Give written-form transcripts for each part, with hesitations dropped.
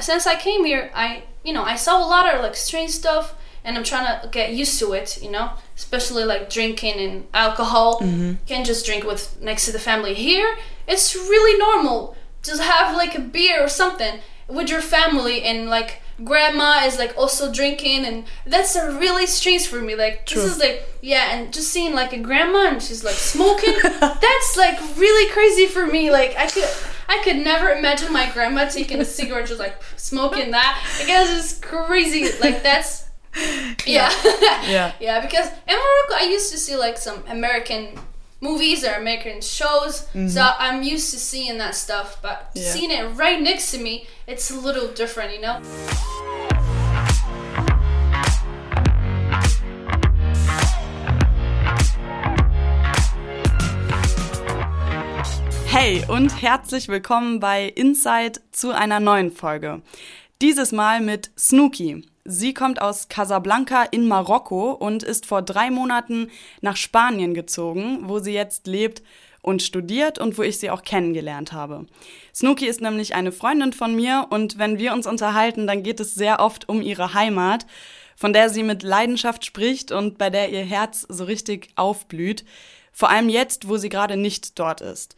Since I came here, I saw a lot of like strange stuff, and I'm trying to get used to it, you know, especially like drinking and alcohol. Mm-hmm. You can't just drink with next to the family. Here, it's really normal. Just have like a beer or something with your family, and like grandma is like also drinking, and that's a really strange for me. Like True. This is like, yeah, and just seeing like a grandma and she's like smoking, that's like really crazy for me. Like I could never imagine my grandma taking a cigarette, just like smoking that. I guess it's crazy. Like that's, yeah. Yeah. Yeah, because in Morocco, I used to see like some American movies or American shows. Mm-hmm. So I'm used to seeing that stuff, but seeing it right next to me, it's a little different, you know? Hey und herzlich willkommen bei Inside zu einer neuen Folge. Dieses Mal mit Snooki. Sie kommt aus Casablanca in Marokko und ist vor 3 Monaten nach Spanien gezogen, wo sie jetzt lebt und studiert und wo ich sie auch kennengelernt habe. Snooki ist nämlich eine Freundin von mir und wenn wir uns unterhalten, dann geht es sehr oft um ihre Heimat, von der sie mit Leidenschaft spricht und bei der ihr Herz so richtig aufblüht, vor allem jetzt, wo sie gerade nicht dort ist.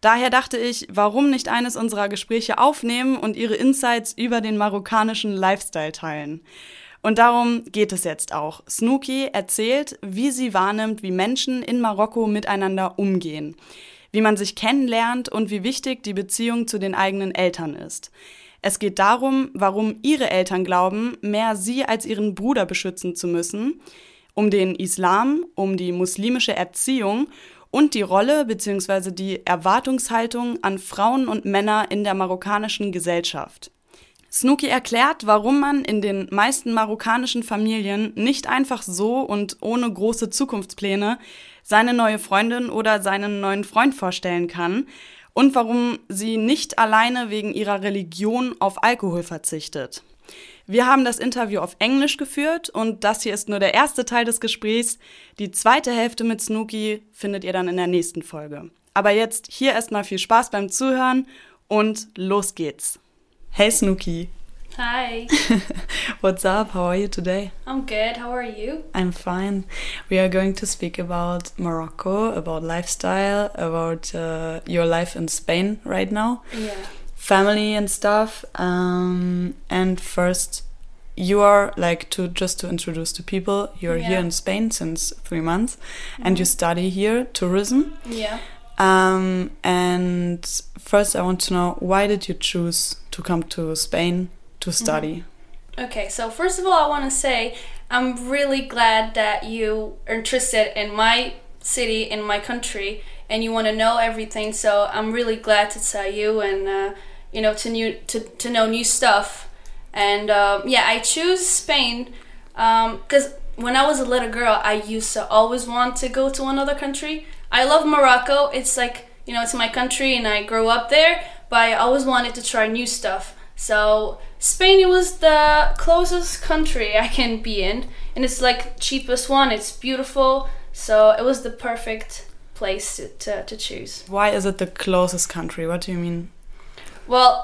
Daher dachte ich, warum nicht eines unserer Gespräche aufnehmen und ihre Insights über den marokkanischen Lifestyle teilen. Und darum geht es jetzt auch. Snooki erzählt, wie sie wahrnimmt, wie Menschen in Marokko miteinander umgehen, wie man sich kennenlernt und wie wichtig die Beziehung zu den eigenen Eltern ist. Es geht darum, warum ihre Eltern glauben, mehr sie als ihren Bruder beschützen zu müssen, um den Islam, um die muslimische Erziehung und die Rolle bzw. die Erwartungshaltung an Frauen und Männer in der marokkanischen Gesellschaft. Snooki erklärt, warum man in den meisten marokkanischen Familien nicht einfach so und ohne große Zukunftspläne seine neue Freundin oder seinen neuen Freund vorstellen kann und warum sie nicht alleine wegen ihrer Religion auf Alkohol verzichtet. Wir haben das Interview auf Englisch geführt und das hier ist nur der erste Teil des Gesprächs. Die zweite Hälfte mit Snooki findet ihr dann in der nächsten Folge. Aber jetzt hier erstmal viel Spaß beim Zuhören und los geht's. Hey Snooki. Hi. What's up? How are you today? I'm good. How are you? I'm fine. We are going to speak about Morocco, about lifestyle, about your life in Spain right now. Yeah. Family and stuff, and first you are like to introduce to people, you're here in Spain since 3 months, mm-hmm. and you study here tourism, and first I want to know, why did you choose to come to Spain to study? Mm-hmm. Okay, so first of all I want to say I'm really glad that you are interested in my city, in my country, and you want to know everything, so I'm really glad to tell you and you know, to know new stuff. And I choose Spain because when I was a little girl, I used to always want to go to another country. I love Morocco. It's like, you know, it's my country and I grew up there, but I always wanted to try new stuff. So Spain was the closest country I can be in, and it's like cheapest one. It's beautiful. So it was the perfect place to choose. Why is it the closest country? What do you mean? Well,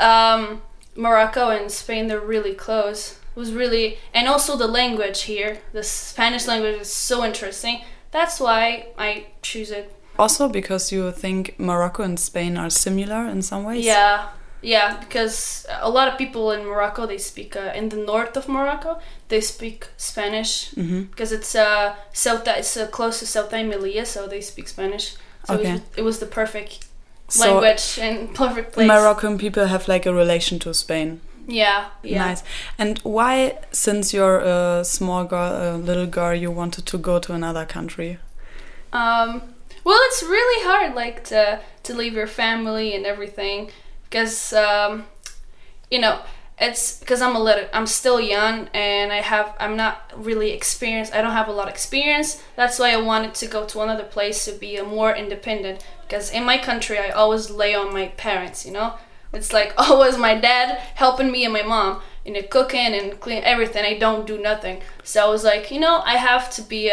Morocco and Spain, they're really close. It was really, and also the language here, the Spanish language is so interesting. That's why I choose it. Also because you think Morocco and Spain are similar in some ways? Yeah, because a lot of people in Morocco, they speak, in the north of Morocco, they speak Spanish, because it's close to Ceuta and Melilla, so they speak Spanish. So okay. It was the perfect language and perfect place. Moroccan people have like a relation to Spain. Yeah. Nice. And why, since you're a small girl, a little girl, you wanted to go to another country? Well, it's really hard, like, to leave your family and everything. Because, you know, it's because I'm still young and I'm not really experienced. I don't have a lot of experience. That's why I wanted to go to another place to be more independent. Because in my country, I always lay on my parents, you know. It's like always my dad helping me and my mom, you know, cooking and cleaning everything. I don't do nothing. So I was like, you know, I have to be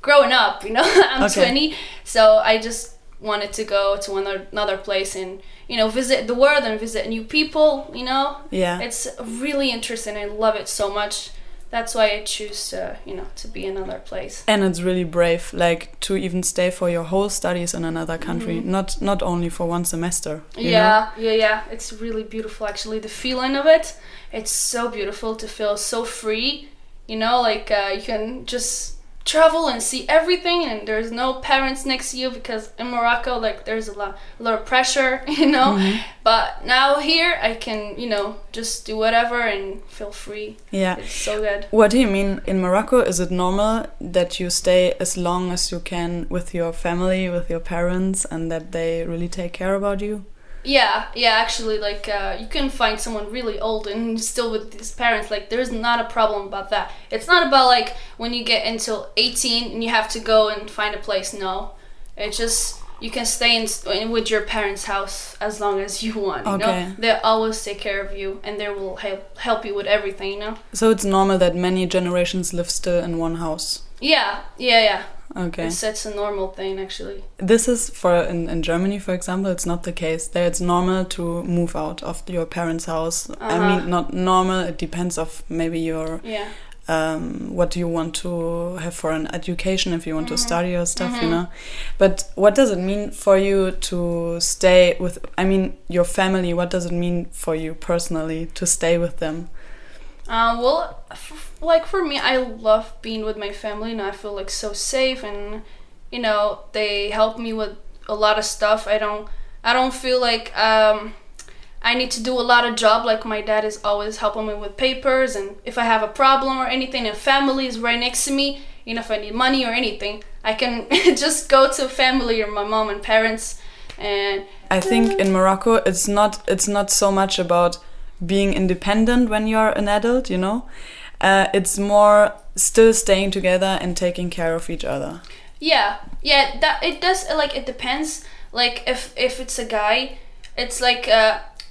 growing up, you know. I'm 20. So I just wanted to go to another place and you know, visit the world and visit new people, you know? Yeah. It's really interesting. I love it so much. That's why I choose to, you know, to be in another place. And it's really brave, like, to even stay for your whole studies in another country, mm-hmm. not only for one semester. Yeah, you know? It's really beautiful, actually. The feeling of it, it's so beautiful to feel so free, you know, like you can just travel and see everything, and there's no parents next to you, because in Morocco, like, there's a lot of pressure, you know, mm-hmm. But now here I can, you know, just do whatever and feel free. Yeah. It's so good. What do you mean? In Morocco, is it normal that you stay as long as you can with your family, with your parents, and that they really take care about you? Yeah, actually, like, you can find someone really old and still with his parents, like, there's not a problem about that. It's not about, like, when you get until 18 and you have to go and find a place, no. It's just, you can stay in with your parents' house as long as you want, you know? They always take care of you, and they will help you with everything, you know? So it's normal that many generations live still in one house? Yeah. Okay. It's a normal thing, actually. This is in Germany, for example, it's not the case. There it's normal to move out of your parents' house. Uh-huh. I mean, not normal, it depends of maybe your what do you want to have for an education, if you want mm-hmm. to study or stuff, mm-hmm. you know. But what does it mean for you to stay with, I mean, your family? What does it mean for you personally to stay with them? Well, like, for me, I love being with my family, and I feel, like, so safe, and, you know, they help me with a lot of stuff. I don't feel like I need to do a lot of job. Like, my dad is always helping me with papers, and if I have a problem or anything, and family is right next to me, you know, if I need money or anything, I can just go to family or my mom and parents. And I think in Morocco, it's not so much about being independent when you're an adult, you know? It's more still staying together and taking care of each other. Yeah, that it does, like, it depends. Like, if it's a guy, it's like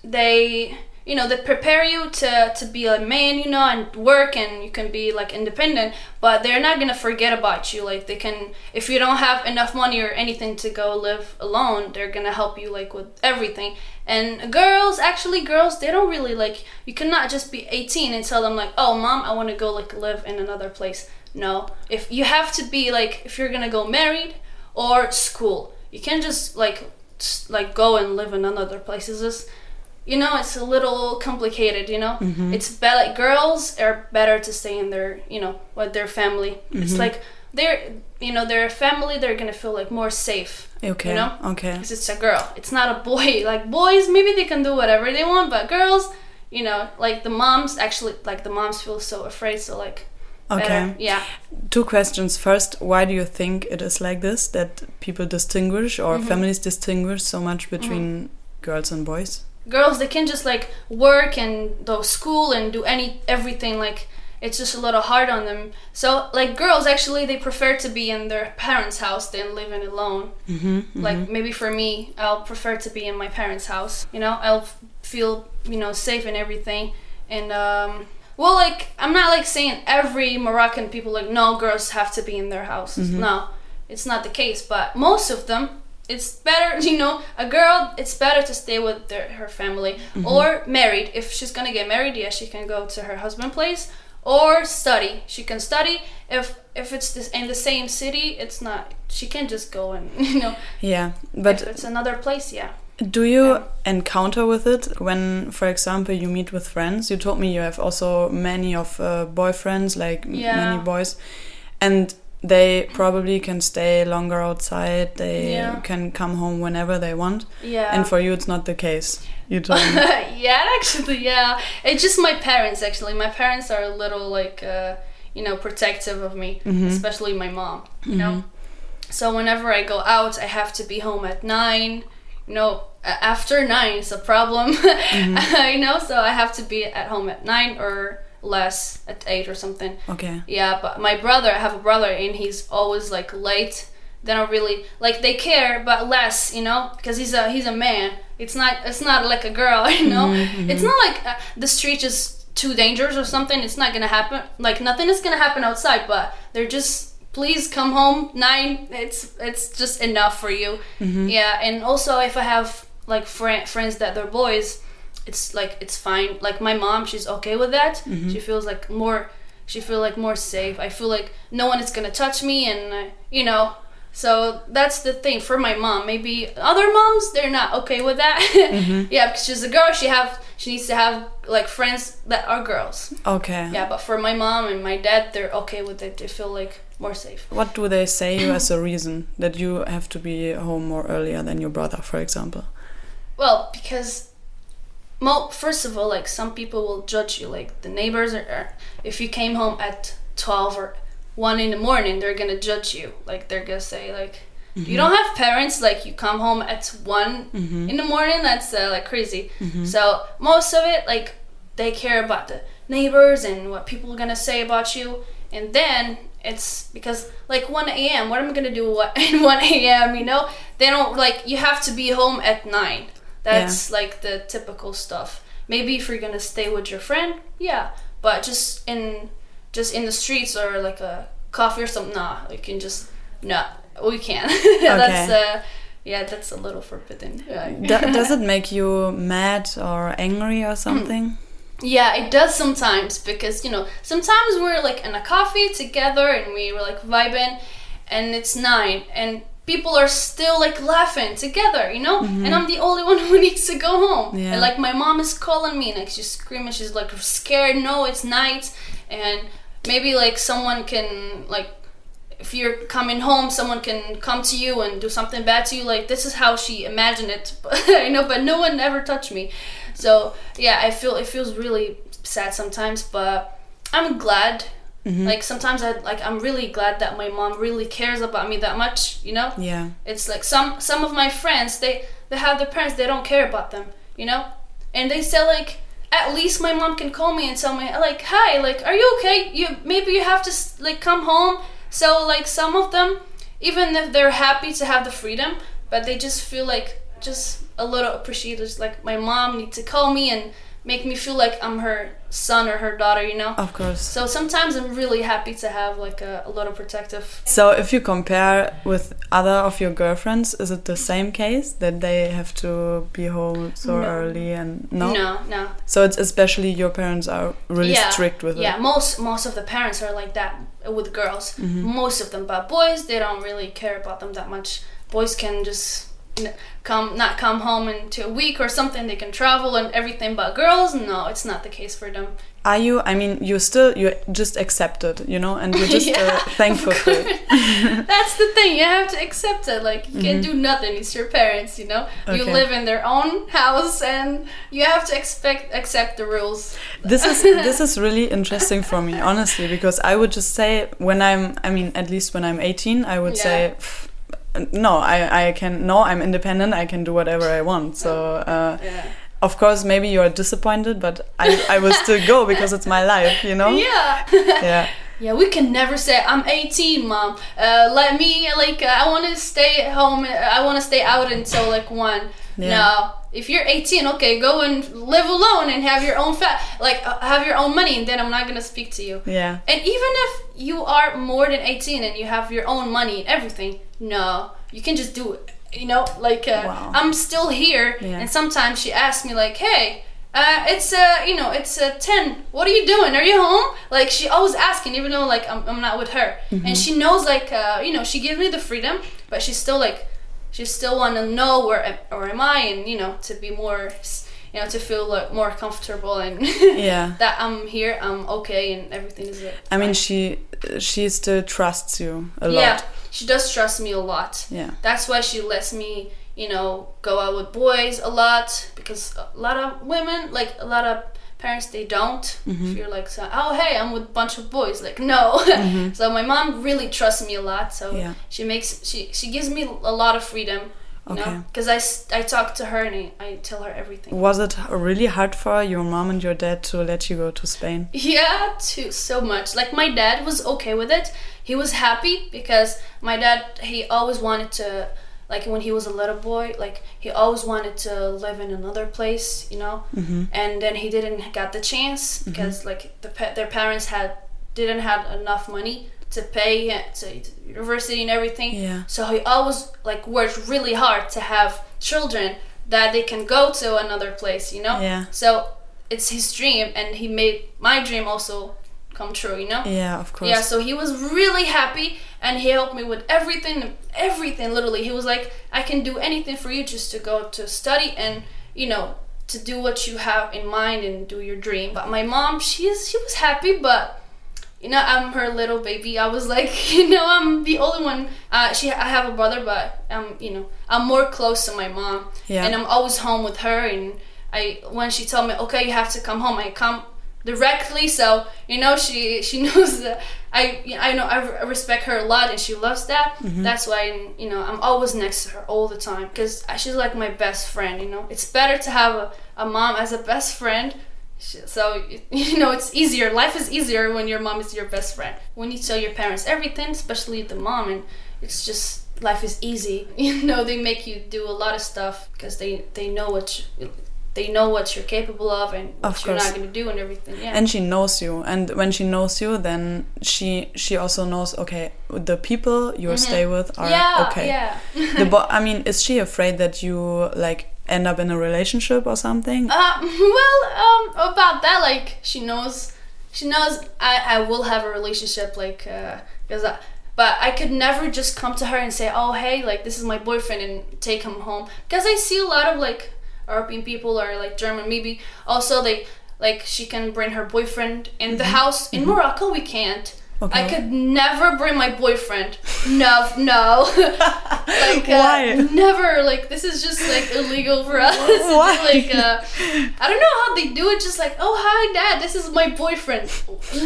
they, you know, they prepare you to be a man, you know, and work, and you can be, like, independent, but they're not gonna forget about you. Like, they can, if you don't have enough money or anything to go live alone, they're gonna help you, like, with everything. And girls, they don't really, like, you cannot just be 18 and tell them, like, oh, mom, I want to go, like, live in another place. No, if you have to be, like, if you're gonna go married or school, you can't just like go and live in another place. It's just, you know, it's a little complicated, you know? Mm-hmm. It's better, like, girls are better to stay in their, you know, with their family. Mm-hmm. It's like, they're, you know, their family, they're gonna feel, like, more safe. Okay. You know? Okay. Because it's a girl. It's not a boy. Like, boys, maybe they can do whatever they want, but girls, you know, like, the moms feel so afraid. So, like, okay. Better. Yeah. 2 questions. First, why do you think it is like this, that people distinguish, or mm-hmm. families distinguish so much between mm-hmm. girls and boys? Girls, they can just, like, work and go school and do everything, like, it's just a little hard on them. So, like, girls, actually, they prefer to be in their parents' house than living alone. Mm-hmm, mm-hmm. Like, maybe for me, I'll prefer to be in my parents' house. You know, I'll feel, you know, safe and everything. And, well, like, I'm not, like, saying every Moroccan people, like, no, girls have to be in their houses. Mm-hmm. No, it's not the case. But most of them, it's better, you know, a girl, it's better to stay with her family. Mm-hmm. Or married. If she's gonna get married, yeah, she can go to her husband's place. Or study. She can study. If it's in the same city, it's not. She can just go and, you know. Yeah, but if it's another place, yeah. Do you encounter with it when, for example, you meet with friends? You told me you have also many of boyfriends, like many boys, and they probably can stay longer outside. They can come home whenever they want. Yeah. And for you, it's not the case. You told me. Yeah, actually. It's just my parents, actually. My parents are a little, like, you know, protective of me, mm-hmm. especially my mom, you mm-hmm. know? So whenever I go out, I have to be home at 9. You know, after 9 is a problem, mm-hmm. you know? So I have to be at home at 9 or less, at 8 or something. Okay. Yeah, but my brother, I have a brother, and he's always, like, late. They don't really, like, they care, but less, you know, because he's a man. It's not like a girl, you know. Mm-hmm. It's not like the street is too dangerous or something. It's not gonna happen. Like, nothing is gonna happen outside, but they're just, please come home 9. It's just enough for you. Mm-hmm. Yeah, and also if I have like friends that they're boys, it's like it's fine. Like my mom, she's okay with that. Mm-hmm. She feels like more. She feel like more safe. I feel like no one is gonna touch me, and you know. So that's the thing for my mom. Maybe other moms, they're not okay with that. Mm-hmm. Yeah, because she's a girl. She needs to have like friends that are girls. Okay. Yeah, but for my mom and my dad, they're okay with it. They feel like more safe. What do they say as a reason that you have to be home more earlier than your brother, for example? Well, because first of all, like some people will judge you, like the neighbors. Or if you came home at 12 or 1 in the morning, they're gonna judge you. Like they're gonna say, like, mm-hmm. you don't have parents. Like you come home at 1 mm-hmm. in the morning. That's like crazy. Mm-hmm. So most of it, like they care about the neighbors and what people are gonna say about you. And then it's because like 1 a.m. What am I gonna do at 1 a.m. You know, they don't like you have to be home at 9. That's like the typical stuff. Maybe if you're gonna stay with your friend, yeah. But just in the streets or like a coffee or something, nah. You can just we can't. Okay. That's a little forbidden. Does it make you mad or angry or something? Yeah, it does sometimes because sometimes we're like in a coffee together and we were like vibing, and it's 9 and people are still like laughing together, mm-hmm. and I'm the only one who needs to go home. Yeah. And like my mom is calling me, like she's screaming, she's like scared. No, it's night, and maybe like someone can like if you're coming home, someone can come to you and do something bad to you. Like this is how she imagined it, But no one ever touched me, so yeah, it feels really sad sometimes, but I'm glad. Mm-hmm. Like sometimes I'm really glad that my mom really cares about me that much, Yeah. It's like some of my friends, they have their parents, they don't care about them, And they say like at least my mom can call me and tell me like, "Hi, like are you okay? Maybe you have to like come home." So like some of them, even if they're happy to have the freedom, but they just feel like just a little appreciated, like my mom needs to call me and make me feel like I'm her son or her daughter, Of course. So sometimes I'm really happy to have like a lot of protective. So if you compare with other of your girlfriends, is it the same case that they have to be home so early and no? No. So it's especially your parents are really strict with it. Yeah, most of the parents are like that with girls. Mm-hmm. Most of them, but boys, they don't really care about them that much. Boys can just come home into a week or something, they can travel and everything, but girls, no, it's not the case for them. Are you, you're just accepted, and you're just thankful for it. That's the thing, you have to accept it, like, you can't do nothing, it's your parents, Okay. You live in their own house and you have to accept the rules. This is really interesting for me, honestly, because I would just say, at least when I'm 18, I would say, no, I'm independent, I can do whatever I want. So, of course, maybe you're disappointed, but I will still go because it's my life, Yeah. Yeah. Yeah, we can never say, I'm 18, Mom. Let me, like, I want to stay at home. I want to stay out until, like, 1. Yeah. No, if you're 18, okay, go and live alone and have your own have your own money, and then I'm not going to speak to you. Yeah. And even if you are more than 18 and you have your own money and everything, no, you can just do it. Wow. I'm still here, and sometimes she asks me, like, hey, it's 10. What are you doing? Are you home? Like, she always asking, even though, like, I'm not with her. Mm-hmm. And she knows, like, she gives me the freedom, but she's still, like, she still want to know where am I, and to be more, to feel like more comfortable and that I'm here, I'm okay, and everything is. She still trusts you a lot. Yeah, she does trust me a lot. Yeah, that's why she lets me, go out with boys a lot, because a lot of women, like a lot of parents, they don't. Mm-hmm. If you're like, oh hey, I'm with a bunch of boys, like no. Mm-hmm. So my mom really trusts me a lot. So she gives me a lot of freedom. Okay. Because I talk to her and I tell her everything. Was it really hard for your mom and your dad to let you go to Spain? Yeah, so much. Like my dad was okay with it. He was happy because my dad, he always wanted to, like when he was a little boy, like he always wanted to live in another place, Mm-hmm. And then he didn't get the chance because mm-hmm. like their parents didn't have enough money to pay to university and everything. Yeah. So he always like worked really hard to have children that they can go to another place, you know? Yeah. So it's his dream, and he made my dream also come true, you know? Yeah, of course. Yeah, so he was really happy, and he helped me with everything, literally. He was like, I can do anything for you just to go to study and, you know, to do what you have in mind and do your dream. But my mom, she was happy, but, you know, I'm her little baby. I was like, you know, I'm the only one. I have a brother, but you know, I'm more close to my mom. Yeah. And I'm always home with her. And when she told me, okay, you have to come home, I come directly. So, you know, she knows that I know I respect her a lot, and she loves that. Mm-hmm. That's why, you know, I'm always next to her all the time, because she's like my best friend. You know, it's better to have a mom as a best friend. So, you know, it's easier. Life is easier when your mom is your best friend. When you tell your parents everything, especially the mom, and it's just, life is easy. You know, they make you do a lot of stuff because they know what you're capable of and what you're not going to do and everything. Yeah. And she knows you. And when she knows you, then she also knows, okay, the people you mm-hmm. stay with are okay. Yeah. I mean, is she afraid that you, like, end up in a relationship or something? About that, like, she knows I will have a relationship, like, but I could never just come to her and say, oh, hey, like, this is my boyfriend, and take him home, because I see a lot of, like, European people or, like, German maybe also, they, like, she can bring her boyfriend in mm-hmm. the house. In mm-hmm. Morocco we can't. Okay. I could never bring my boyfriend. No. Like, why? Never. Like, this is just, like, illegal for us. Why? Like, I don't know how they do it. Just like, oh, hi, Dad, this is my boyfriend.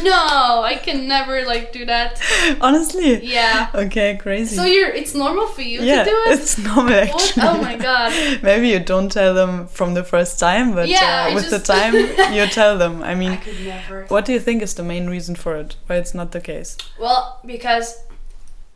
No, I can never, like, do that. Honestly? Yeah. Okay, crazy. So it's normal for you to do it? It's normal, actually. What? Oh, my God. Maybe you don't tell them from the first time, but the time, you tell them. I mean, I could never. What do you think is the main reason for it? Why it's not the case? Well, because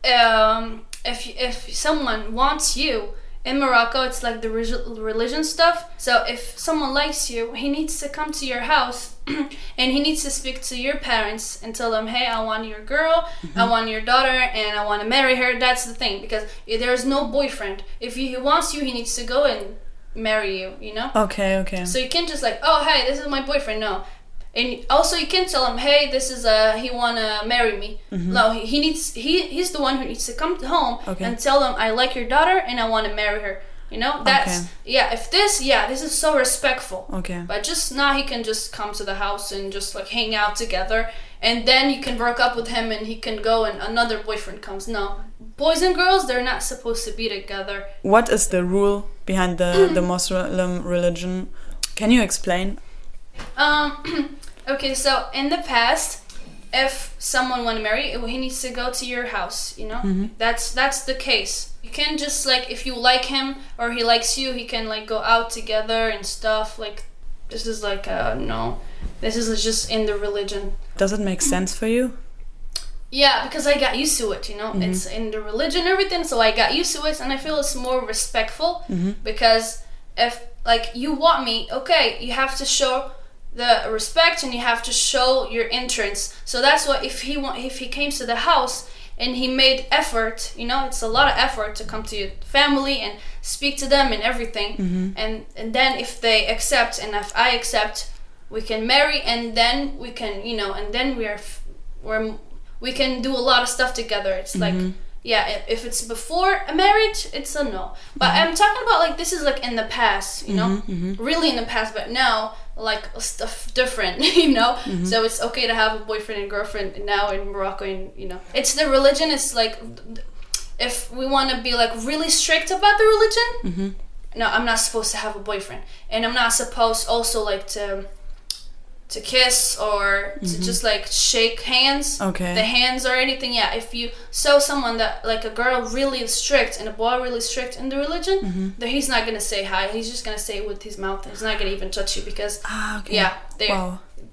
if someone wants you in Morocco, it's like the religion stuff. So if someone likes you, he needs to come to your house and he needs to speak to your parents and tell them, hey, I want your girl, mm-hmm. I want your daughter, and I want to marry her. That's the thing, because there's no boyfriend. If he wants you, he needs to go and marry you, you know? Okay. So you can't just like, oh, hey, this is my boyfriend. No. And also, you can tell him, hey, this is he wanna marry me. Mm-hmm. No, he's the one who needs to come home and tell them, I like your daughter and I wanna marry her. You know, that's this is so respectful. Okay. But just now he can just come to the house and just like hang out together, and then you can break up with him and he can go and another boyfriend comes. No, boys and girls, they're not supposed to be together. What is the rule behind the Muslim religion? Can you explain? Okay, so in the past, if someone want to marry, he needs to go to your house, you know? Mm-hmm. That's the case. You can't just, like, if you like him or he likes you, he can, like, go out together and stuff. Like, this is, like, no. This is just in the religion. Does it make sense for you? Yeah, because I got used to it, you know? Mm-hmm. It's in the religion and everything, so I got used to it, and I feel it's more respectful mm-hmm. because if, like, you want me, okay, you have to show the respect and you have to show your entrance. So that's why if he came to the house and he made effort, you know, it's a lot of effort to come to your family and speak to them and everything. Mm-hmm. And then if they accept and if I accept, we can marry, and then we can, you know, and then we can do a lot of stuff together. It's mm-hmm. like, yeah, if it's before a marriage, it's a no. But mm-hmm. I'm talking about, like, this is like in the past, you know, mm-hmm. really in the past, but now, like, stuff different, you know? Mm-hmm. So it's okay to have a boyfriend and girlfriend now in Morocco, and, you know, it's the religion. It's like, if we want to be, like, really strict about the religion, mm-hmm. no, I'm not supposed to have a boyfriend, and I'm not supposed also, like, to kiss or to mm-hmm. just, like, shake hands, the hands or anything. Yeah, if you saw someone that, like, a girl really strict and a boy really strict in the religion, mm-hmm. then he's not gonna say hi. He's just gonna say with his mouth. He's not gonna even touch you because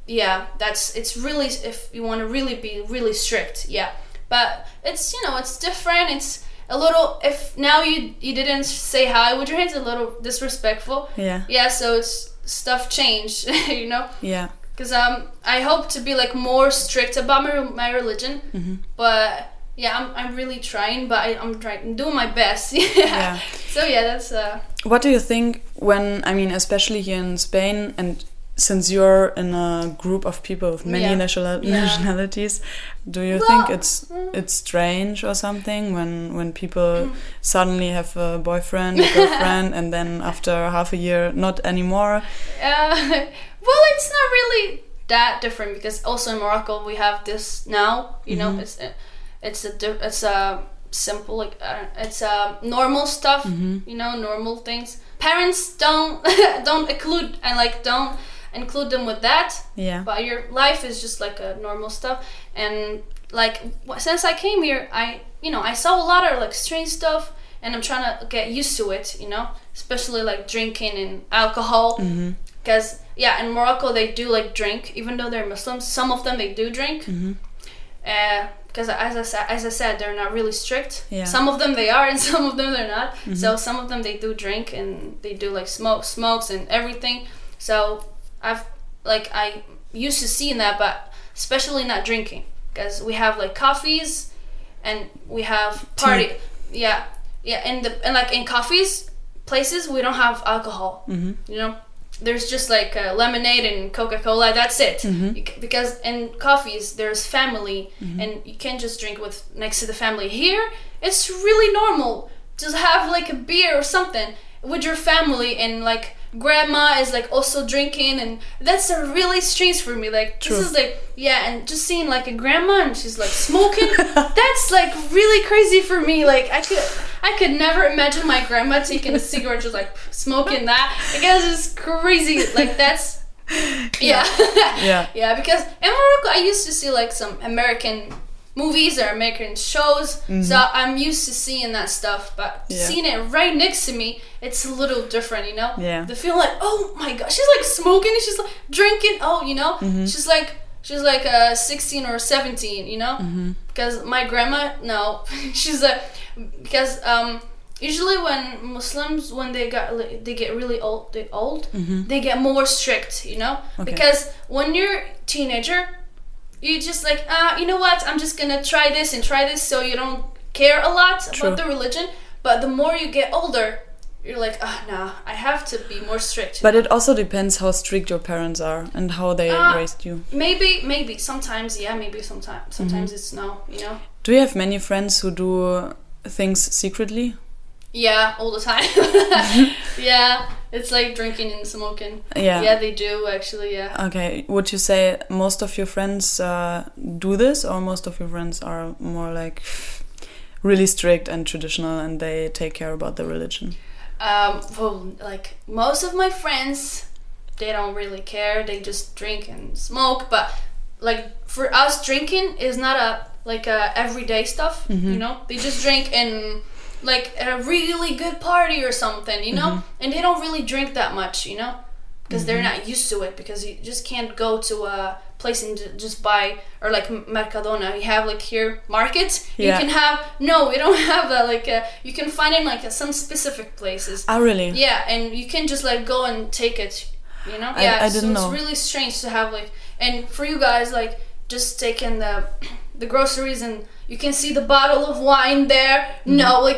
it's really, if you want to really be really strict, yeah. But it's, you know, it's different. It's a little, if now you didn't say hi with your hands, a little disrespectful. Yeah. So it's stuff changed, you know. Yeah. Because I hope to be, like, more strict about my religion, mm-hmm. but yeah, I'm really trying, but I'm trying to do my best. Yeah. So yeah, that's... What do you think when, I mean, especially here in Spain, and since you're in a group of people with many nationalities, do you think it's strange or something when people suddenly have a boyfriend, a girlfriend, and then after half a year, not anymore? Well, it's not really that different, because also in Morocco we have this now. You know, it's a simple, like it's normal stuff. You know, normal things. Parents don't include them with that. Yeah. But your life is just like a normal stuff. And like since I came here, I saw a lot of like strange stuff, and I'm trying to get used to it. You know, especially like drinking and alcohol. Because in Morocco they do like drink, even though they're Muslims. Some of them they do drink. Because as I said, they're not really strict. Yeah. Some of them they are, and some of them they're not. So some of them they do drink, and they do like smokes and everything. So I used to seeing that, but especially not drinking, because we have like coffees, and we have party. And like in coffees places we don't have alcohol. You know, there's just like lemonade and Coca-Cola, that's it. Because in coffees there's family, and you can't just drink with next to the family. Here it's really normal, just have like a beer or something with your family, and like grandma is like also drinking, and that's a really strange for me, like True. This is like and just seeing like a grandma and she's like smoking that's like really crazy for me. Like I could never imagine my grandma taking a cigarette just like smoking that. I guess it's crazy, like that's because in Morocco I used to see like some American movies or American shows, so I'm used to seeing that stuff, but seeing it right next to me, it's a little different, you know? Yeah. The feeling like, oh my god, she's like smoking, and she's like drinking, oh, you know? She's like 16 or 17, you know? Because my grandma, no, she's like, because usually when Muslims, when they get really old, they get more strict, you know? Okay. Because when you're a teenager, you just like, you know what, I'm just gonna try this, so you don't care a lot True. About the religion. But the more you get older, you're like, I have to be more strict. But it also depends how strict your parents are and how they raised you. Maybe. Sometimes it's no, you know. Do you have many friends who do things secretly? Yeah, all the time. Yeah, it's like drinking and smoking. Yeah, they do actually. Yeah. Okay, would you say most of your friends do this, or most of your friends are more like really strict and traditional, and they take care about the religion? Well, like most of my friends, they don't really care. They just drink and smoke. But like for us, drinking is not a everyday stuff. You know, they just drink and. Like at a really good party or something, you know, and they don't really drink that much, you know, because they're not used to it, because you just can't go to a place and just buy, or like Mercadona, you have like here markets, you can have, no, you don't have that, like you can find in like some specific places. Oh really? Yeah, and you can just like go and take it, you know. I didn't know. It's really strange to have like, and for you guys like just taking the groceries, and you can see the bottle of wine there. No, we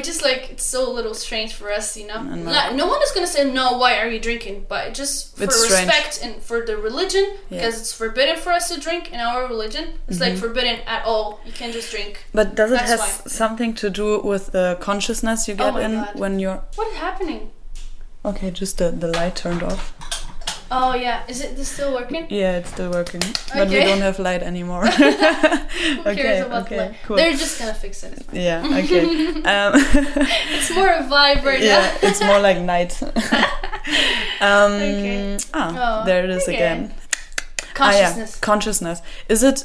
just like, it's so a little strange for us, you know. No one is gonna say no. Why are you drinking? But just for it's respect strange. And for the religion, because it's forbidden for us to drink in our religion. It's like forbidden at all. You can just drink. But does it have something to do with the consciousness you get when you're? What is happening? Okay, just the light turned off. Oh yeah, is it still working? Yeah, it's still working, but we don't have light anymore. Who cares about the light? Cool. They're just gonna fix it. Yeah, okay. It's more a vibe right now. It's more like night. Okay. There it is again. Consciousness. Consciousness. Is it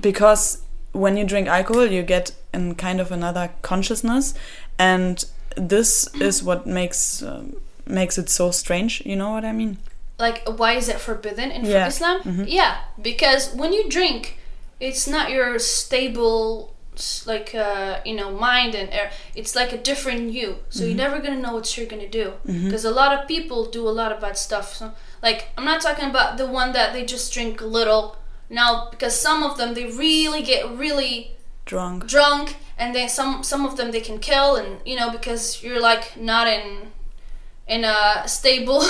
because when you drink alcohol, you get in kind of another consciousness, and this is what makes it so strange? You know what I mean? Like, why is it forbidden in Islam? Yeah, because when you drink, it's not your stable, like, mind, and it's like a different you. So you're never going to know what you're going to do. Because a lot of people do a lot of bad stuff. So, like, I'm not talking about the one that they just drink a little. Now, because some of them, they really get really drunk, and then some of them they can kill, and you know, because you're like not in a stable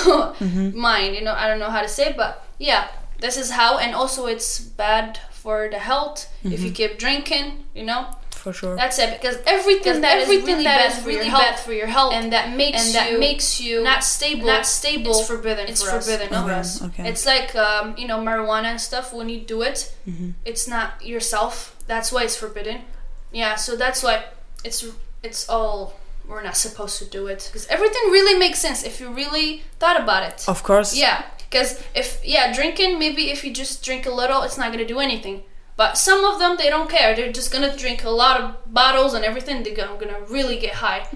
mind, you know, I don't know how to say it, but yeah, this is how. And also it's bad for the health if you keep drinking, you know. For sure. That's it, because everything that is really bad for your health and that makes you not stable is forbidden. It's forbidden for us. Okay. It's like you know, marijuana and stuff. When you do it, it's not yourself. That's why it's forbidden. Yeah, so that's why it's all, we're not supposed to do it, because everything really makes sense if you really thought about it. Of course. Yeah, because drinking, maybe if you just drink a little, it's not gonna do anything. But some of them, they don't care. They're just gonna drink a lot of bottles and everything. They're gonna really get high,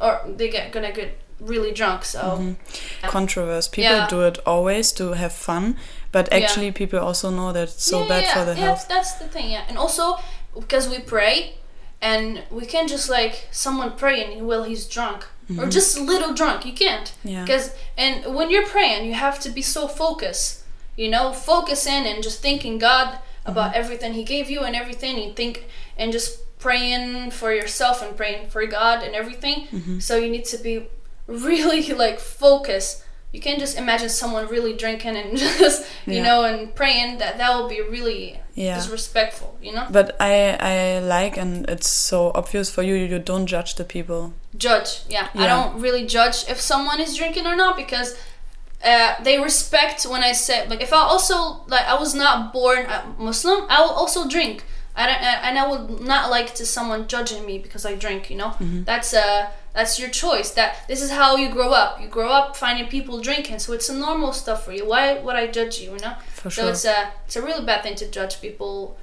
or they're gonna get really drunk. So controversial. People do it always to have fun, but actually, people also know that it's so bad for the health. Yeah, that's the thing. Yeah, and also because we pray, and we can't just like someone praying while he's drunk or just a little drunk. You can't, because and when you're praying, you have to be so focused. You know, focusing and just thinking God about everything he gave you and everything, you think, and just praying for yourself and praying for God and everything. So you need to be really like focused. You can't just imagine someone really drinking and just you know, and praying. That would be really disrespectful, you know. But I like, and it's so obvious for you, you don't judge the people. I don't really judge if someone is drinking or not, because they respect when I say, like, if I also, like, I was not born Muslim, I will also drink. I would not like to someone judging me because I drink, you know. That's your choice. This is how you grow up. You grow up finding people drinking, so it's a normal stuff for you. Why would I judge you, you know? For sure. So it's a really bad thing to judge people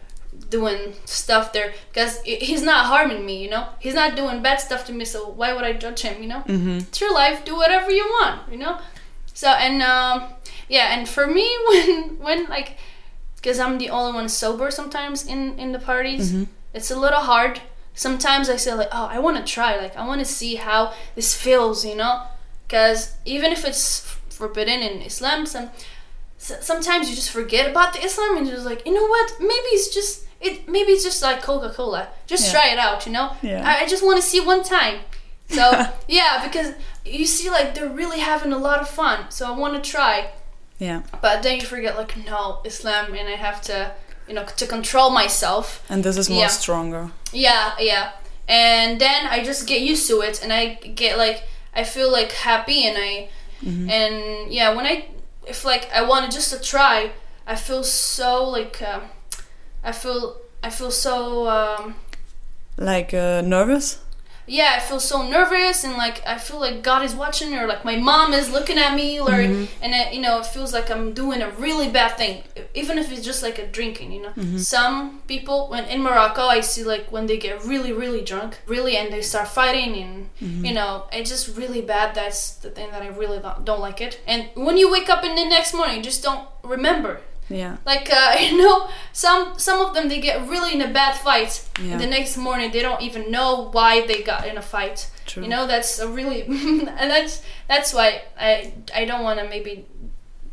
doing stuff there, because he's not harming me, you know. He's not doing bad stuff to me, so why would I judge him, you know? It's your life. Do whatever you want, you know. So, and and for me, when like, because I'm the only one sober sometimes in the parties, it's a little hard. Sometimes I say like, oh, I want to try, like, I want to see how this feels, you know, because even if it's forbidden in Islam, sometimes you just forget about the Islam and you're just like, you know what, maybe it's just like Coca-Cola, just try it out, you know. I just want to see one time. So because you see, like, they're really having a lot of fun, so I want to try. But then you forget, like, no, Islam, and I have to, you know, to control myself. And this is more stronger. Yeah. And then I just get used to it, and I get, like, I feel, like, happy, and I, and, yeah, when I, if, like, I want to just to try, I feel so, like, I feel so, like, nervous? Yeah, I feel so nervous, and like I feel like God is watching, or like my mom is looking at me, or and I, you know, it feels like I'm doing a really bad thing, even if it's just like a drinking, you know. Some people, when in Morocco, I see like when they get really, really drunk, really, and they start fighting, and you know, it's just really bad. That's the thing that I really don't like it. And when you wake up in the next morning, you just don't remember. Yeah. Like, you know, some of them, they get really in a bad fight. Yeah. And the next morning, they don't even know why they got in a fight. True. You know, that's a really... and that's why I don't want to maybe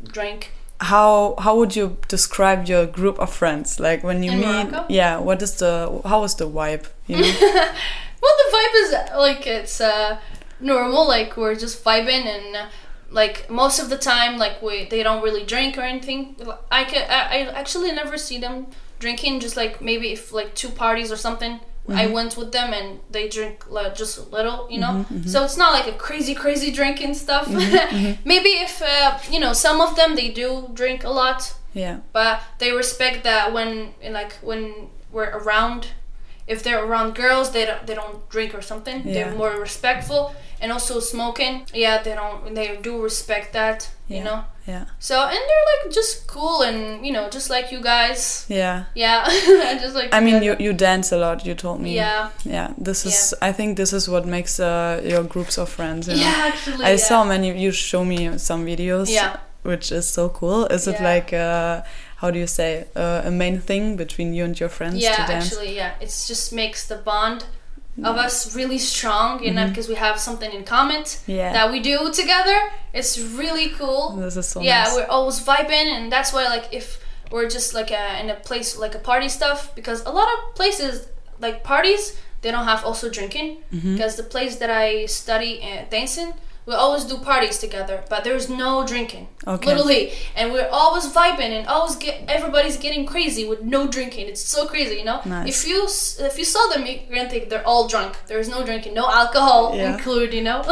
drink. How would you describe your group of friends? Like, when you in meet... Morocco? Yeah, how is the vibe? You know? Well, the vibe is, like, it's normal. Like, we're just vibing and... like most of the time, like they don't really drink or anything. I actually never see them drinking. Just like maybe if like two parties or something, I went with them and they drink like, just a little, you know. So it's not like a crazy drinking stuff. Maybe if you know, some of them, they do drink a lot. Yeah. But they respect that when we're around. If they're around girls, they don't drink or something. Yeah. They're more respectful, and also smoking. Yeah, they do respect that, you know. Yeah. So, and they're like just cool, and you know, just like you guys. Yeah. Yeah. Just like. I mean, you dance a lot. You told me. Yeah. Yeah. This is. Yeah. I think this is what makes your groups of friends. You know? Yeah, actually. I saw many. You show me some videos. Yeah. Which is so cool. Is it like? How do you say, a main thing between you and your friends to dance? Actually, it just makes the bond of us really strong, you know, because we have something in common that we do together. It's really cool. This is so nice. We're always vibing, and that's why, like, if we're just, like, in a place, like, a party stuff, because a lot of places, like parties, they don't have also drinking, because the place that I study dancing, we always do parties together, but there's no drinking, literally. And we're always vibing and always everybody's getting crazy with no drinking. It's so crazy, you know? Nice. If you saw them, you're going to think they're all drunk. There's no drinking, no alcohol included, you know?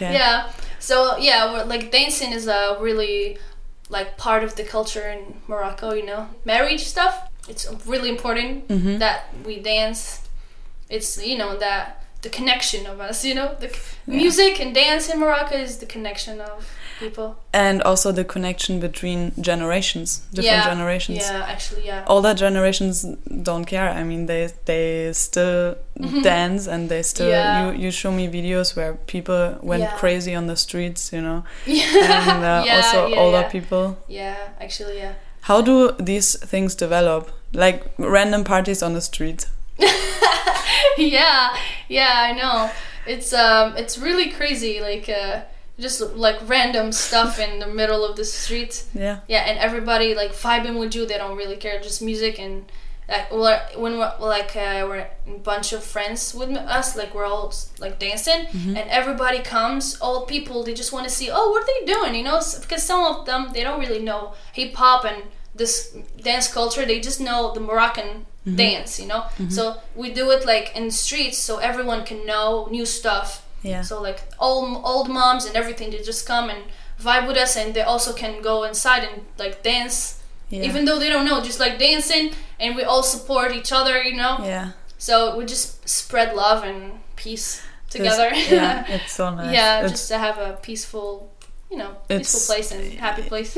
Yeah. So, yeah, we're, like, dancing is a really, like, part of the culture in Morocco, you know? Marriage stuff, it's really important that we dance. It's, you know, that... the connection of us, you know, the music and dance in Morocco is the connection of people, and also the connection between generations, different generations. Older generations don't care. I mean, they still dance, and they still. You show me videos where people went crazy on the streets, you know, and older people. How do these things develop? Like random parties on the street. I know. It's really crazy, like just like random stuff in the middle of the street. And everybody like vibing with you. They don't really care. Just music and like when we're a bunch of friends with us, like we're all like dancing, and everybody comes. All people, they just want to see. Oh, what are they doing? You know, because some of them they don't really know hip hop and this dance culture. They just know the Moroccan. Dance, you know, so we do it like in the streets so everyone can know new stuff, so like old moms and everything, they just come and vibe with us, and they also can go inside and like dance, even though they don't know, just like dancing, and we all support each other, you know. So we just spread love and peace together. It's so nice. Just to have a peaceful, you know, peaceful place and happy place.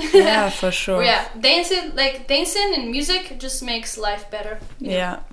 For sure. Dancing and music just makes life better. Yeah,